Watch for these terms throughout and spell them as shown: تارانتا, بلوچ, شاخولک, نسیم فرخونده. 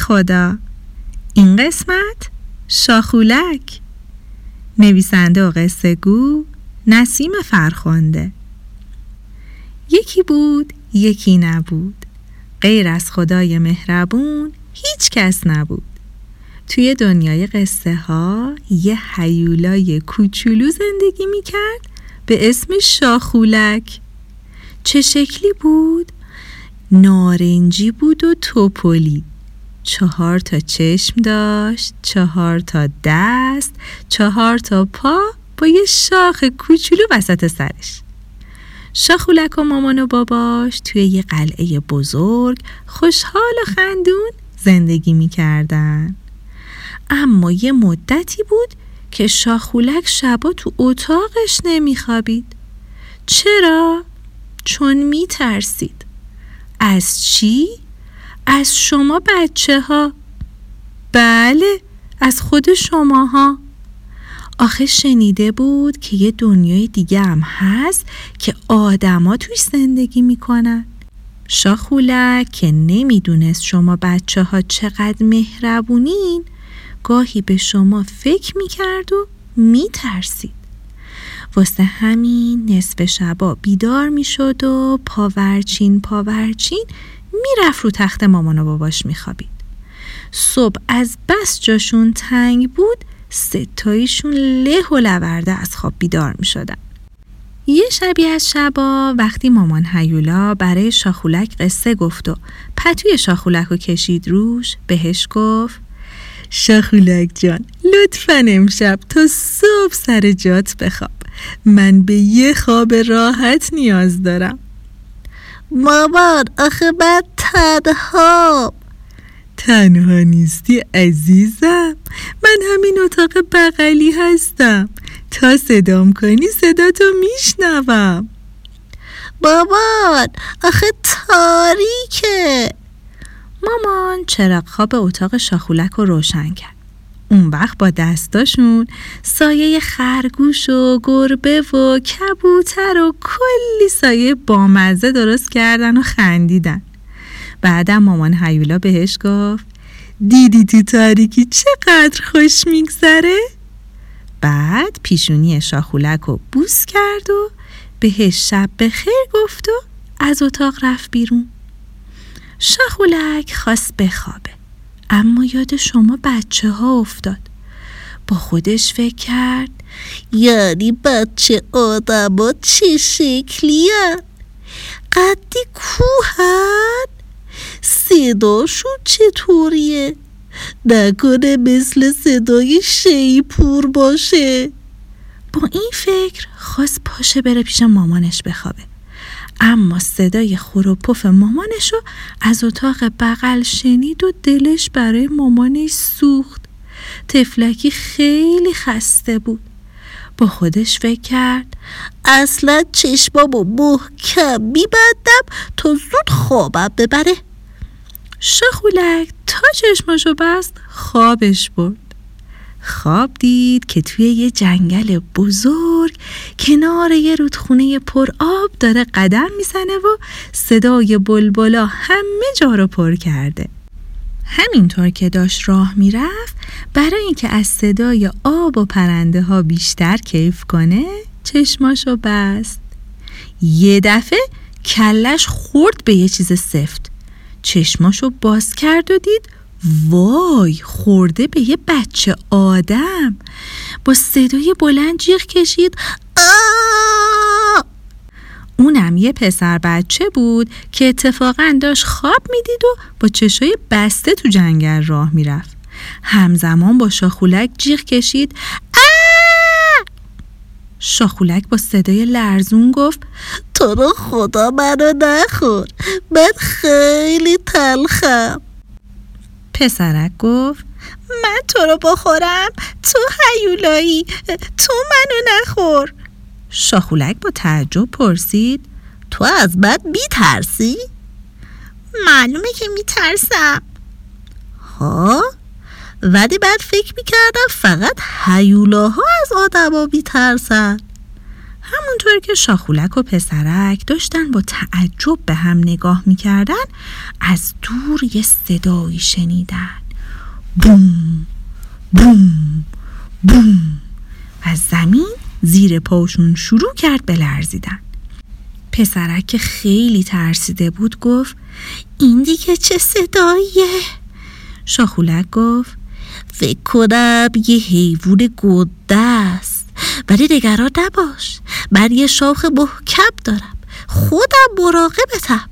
خدا. این قسمت شاخولک. نویسنده و قصه گو نسیم فرخونده. یکی بود یکی نبود، غیر از خدای مهربون هیچ کس نبود. توی دنیای قصه ها یه هیولای کوچولو زندگی میکرد به اسم شاخولک. چه شکلی بود؟ نارنجی بود و توپلی. 4 تا چشم داشت، 4 تا دست، 4 تا پا با یه شاخ کوچولو وسط سرش. شاخولک و مامان و باباش توی یه قلعه بزرگ خوشحال و خندون زندگی میکردن. اما یه مدتی بود که شاخولک شبا تو اتاقش نمیخوابید. چرا؟ چون میترسید. از چی؟ از شما بچه ها. بله، از خود شما ها. آخه شنیده بود که یه دنیای دیگه هم هست که آدما توش زندگی میکنن. شاخولک که نمیدونست شما بچه ها چقدر مهربونین، گاهی به شما فکر میکرد و میترسید. واسه همین نصف شبا بیدار میشد و پاورچین میرفت رو تخت مامان و باباش میخوابید. صبح از بس جاشون تنگ بود، 3 تایشون له و لورده از خواب بیدار میشدن. یه شبی از شبا وقتی مامان هیولا برای شاخولک قصه گفت و پتوی شاخولک رو کشید روش، بهش گفت شاخولک جان، لطفاً امشب تا صبح سر جات بخواب. من به یه خواب راحت نیاز دارم. مامان، آخه من تنها. تنها نیستی عزیزم، من همین اتاق بغلی هستم. تا صدام کنی صداتو میشنوم. مامان، آخه تاریکه. مامان چراغ خواب اتاق شاخولک رو روشن کرد. اون وقت با دستاشون سایه خرگوش و گربه و کبوتر و کلی سایه بامزه درست کردن و خندیدن. بعدم مامان هیولا بهش گفت دیدی تو تاریکی چقدر خوش میگذره؟ بعد پیشونی شاخولک رو بوس کرد و بهش شب بخیر گفت و از اتاق رفت بیرون. شاخولک خواست بخوابه، اما یاد شما بچه ها افتاد. با خودش فکر کرد یعنی بچه آدم ها چه شکلی هست؟ قدی کوهن؟ صداشون چطوریه؟ نکنه مثل صدای شیپور باشه؟ با این فکر خواست پاشه بره پیش مامانش بخوابه، اما صدای خور و پف مامانشو از اتاق بغل شنید و دلش برای مامانش سوخت. طفلکی خیلی خسته بود. با خودش فکر کرد اصلا چشمامو محکم میبندم تا زود خوابم ببره. شاخولک تا چشماشو بست خوابش برد. خواب دید که توی یه جنگل بزرگ کنار یه رودخونه پر آب داره قدم میزنه و صدای بلبلا همه جا رو پر کرده. همینطور که داشت راه میرفت، برای اینکه از صدای آب و پرنده ها بیشتر کیف کنه چشماشو بست. یه دفعه کلش خورد به یه چیز سفت. چشماشو باز کرد و دید وای، خورده به یه بچه آدم. با صدای بلند جیغ کشید آه! اونم یه پسر بچه بود که اتفاقاً داشت خواب میدید و با چشای بسته تو جنگل راه میرفت. همزمان با شاخولک جیغ کشید آه! شاخولک با صدای لرزون گفت تو رو خدا منو نخور، من خیلی تلخم. پسرک گفت من تو رو بخورم، تو هیولایی، تو منو نخور. شاخولک با تعجب پرسید تو از من میترسی؟ معلومه که میترسم. ها؟ ولی من فکر میکردم فقط هیولاها از آدم ها میترسن. همونطور که شاخولک و پسرک داشتن با تعجب به هم نگاه میکردن، از دور یه صدایی شنیدن: بوم بوم بوم. و زمین زیر پاشون شروع کرد به لرزیدن. پسرک که خیلی ترسیده بود گفت: این دیگه چه صداییه؟ شاخولک گفت: فکر کنم یه حیوان گنده است، ولی نگران نباش، من یه شاخ محکم دارم، خودم مراقبتم.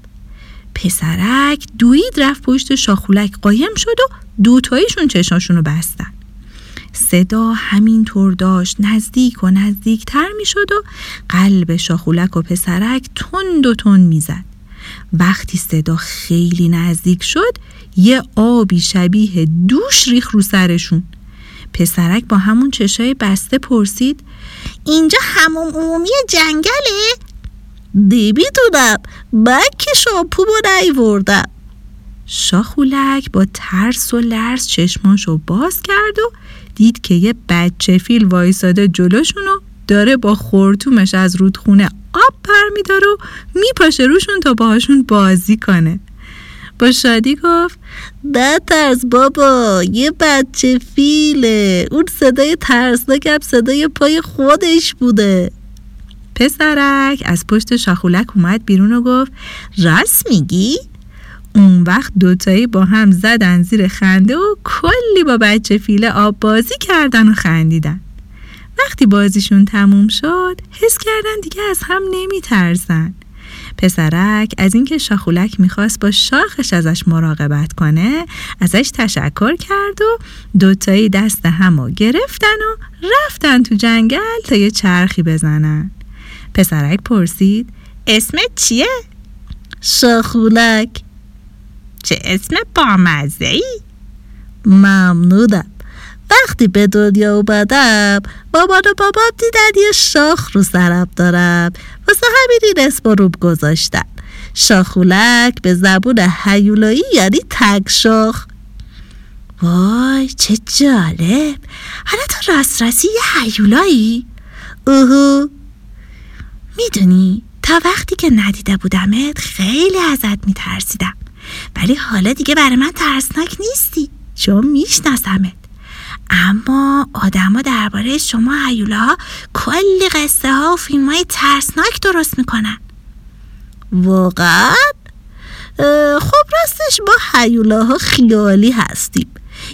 پسرک دوید رفت پشت شاخولک قایم شد و دوتاییشون چشاشونو بستن. صدا همینطور داشت نزدیک و نزدیکتر می شد و قلب شاخولک و پسرک تند و تند می زد. وقتی صدا خیلی نزدیک شد، یه آبی شبیه دوش ریخ رو سرشون. پسرک با همون چشای بسته پرسید: اینجا حموم عمومی جنگله؟ نمی‌دونم، من که شامپو نیاوردم. شاخولک با ترس و لرز چشماشو باز کرد و دید که یه بچه فیل وایساده جلوشونو داره با خورتومش از رودخونه آب برمی‌داره و میپاشه روشون تا باهاشون بازی کنه. با شادی گفت: نترس بابا، یه بچه فیله، اون صدای ترسناکم صدای پای خودش بوده. پسرک از پشت شاخولک اومد بیرون و گفت: راست میگی؟ اون وقت دوتایی با هم زدن زیر خنده و کلی با بچه فیله آب بازی کردن و خندیدن. وقتی بازیشون تموم شد، حس کردن دیگه از هم نمی ترسن. پسرک از اینکه شاخولک میخواست با شاخش ازش مراقبت کنه، ازش تشکر کرد و دوتایی دست همو گرفتن و رفتن تو جنگل تا یه چرخی بزنن. پسرک پرسید: اسمت چیه؟ شاخولک. چه اسم بامزه ای؟ ممنونم. وقتی به دنیا اومدم، مامان و بابام دیدن یه شاخ رو سرم دارم، واسه همین این اسم روم گذاشتن. شاخولک به زبون هیولایی یعنی تک شاخ. وای چه جالب، حالا تو راستی یه هیولایی؟ اوهو. میدونی تا وقتی که ندیده بودمت خیلی ازت میترسیدم، ولی حالا دیگه برای من ترسناک نیستی چون میشناسمت. اما آدما درباره شما هیولاها کلی قصه ها و فیلم های ترسناک درست میکنن. واقعا؟ خب راستش ما هیولاها خیالی هستیم،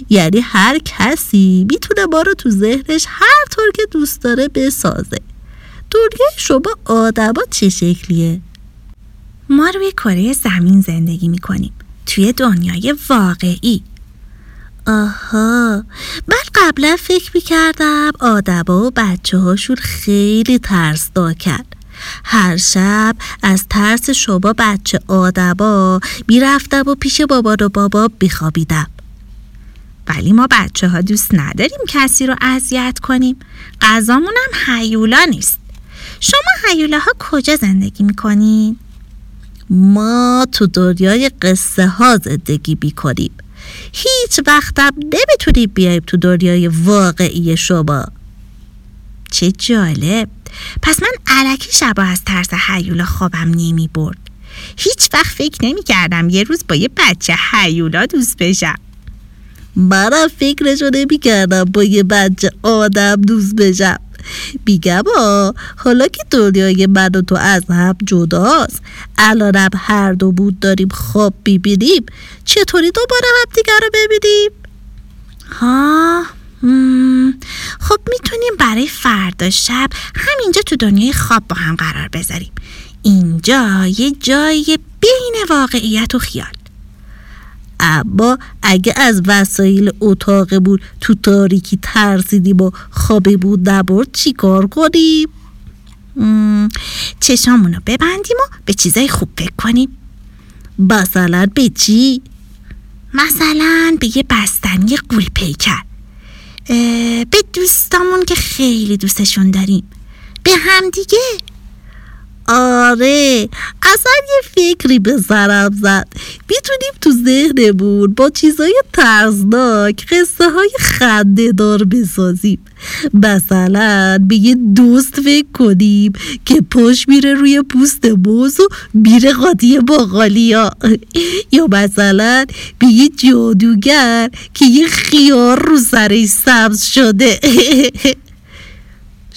یعنی هر کسی میتونه ما رو تو ذهنش هر طور که دوست داره بسازه. دنیای شما آدما چه شکلیه؟ ما روی کره زمین زندگی میکنیم، توی دنیای واقعی. آها، من قبلا فکر میکردم آدما و بچه هاشون خیلی ترسناکن. هر شب از ترس شما بچه آدما میرفتم و پیش بابا و بابا میخوابیدم. ولی ما بچه ها دوست نداریم کسی رو اذیت کنیم، غذامونم هیولا نیست. شما هیولاها کجا زندگی میکنین؟ ما تو دنیای قصه ها زندگی میکنیم، هیچ وقتم نمیتونیم بیاییم تو دنیای واقعی شما. چه جالب، پس من الکی شبا از ترس هیولا خوابم نمی برد. هیچ وقت فکر نمی کردم یه روز با یه بچه هیولا دوست بشم. منم فکرشو نمی کردم با یه بچه آدم دوست بشم. میگم حالا که دنیای من و تو از هم جداست، الانم هر دو بود داریم خواب ببینیم، چطوری دوباره هم دیگر رو ببینیم؟ خب میتونیم برای فردا شب همینجا تو دنیای خواب با هم قرار بذاریم. اینجا یه جای بین واقعیت و خیال. اما اگه از وسایل اتاقمون تو تاریکی ترسیدیم و خوابمون نبرد چی کار کنیم؟ چشامونو ببندیم و به چیزای خوب فکر کنیم. مثلا به چی؟ مثلا به یه بستنی قول پیکر، به دوستامون که خیلی دوستشون داریم، به همدیگه. آره، اصلا یه فکری به سرم زد. میتونیم تو ذهنمون با چیزای ترسناک قصه های خنده دار بسازیم. مثلا به یه دوست فکر کنیم که پاش میره روی پوست موز و میره قاطی باقالیا، یا مثلا به یه جادوگر که یه خیار رو سرش سبز شده.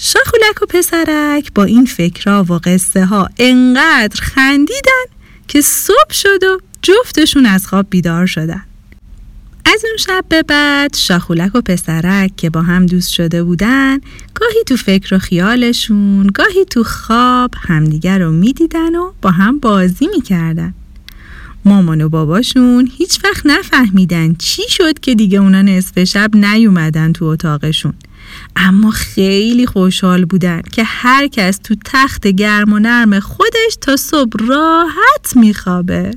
شاخولک و پسرک با این فکرها و قصه ها انقدر خندیدن که صبح شد و جفتشون از خواب بیدار شدن. از اون شب به بعد شاخولک و پسرک که با هم دوست شده بودن، گاهی تو فکر و خیالشون، گاهی تو خواب همدیگر رو میدیدن و با هم بازی میکردن. مامان و باباشون هیچ وقت نفهمیدن چی شد که دیگه اونا نصف شب نیومدن تو اتاقشون، اما خیلی خوشحال بودن که هر کس تو تخت گرم و نرم خودش تا صبح راحت میخوابه.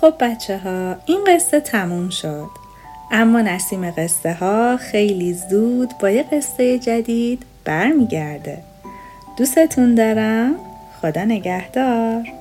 خب بچه ها، این قصه تموم شد، اما نسیم قصه ها خیلی زود با یه قصه جدید برمیگرده. دوستتون دارم، خدا نگهدار.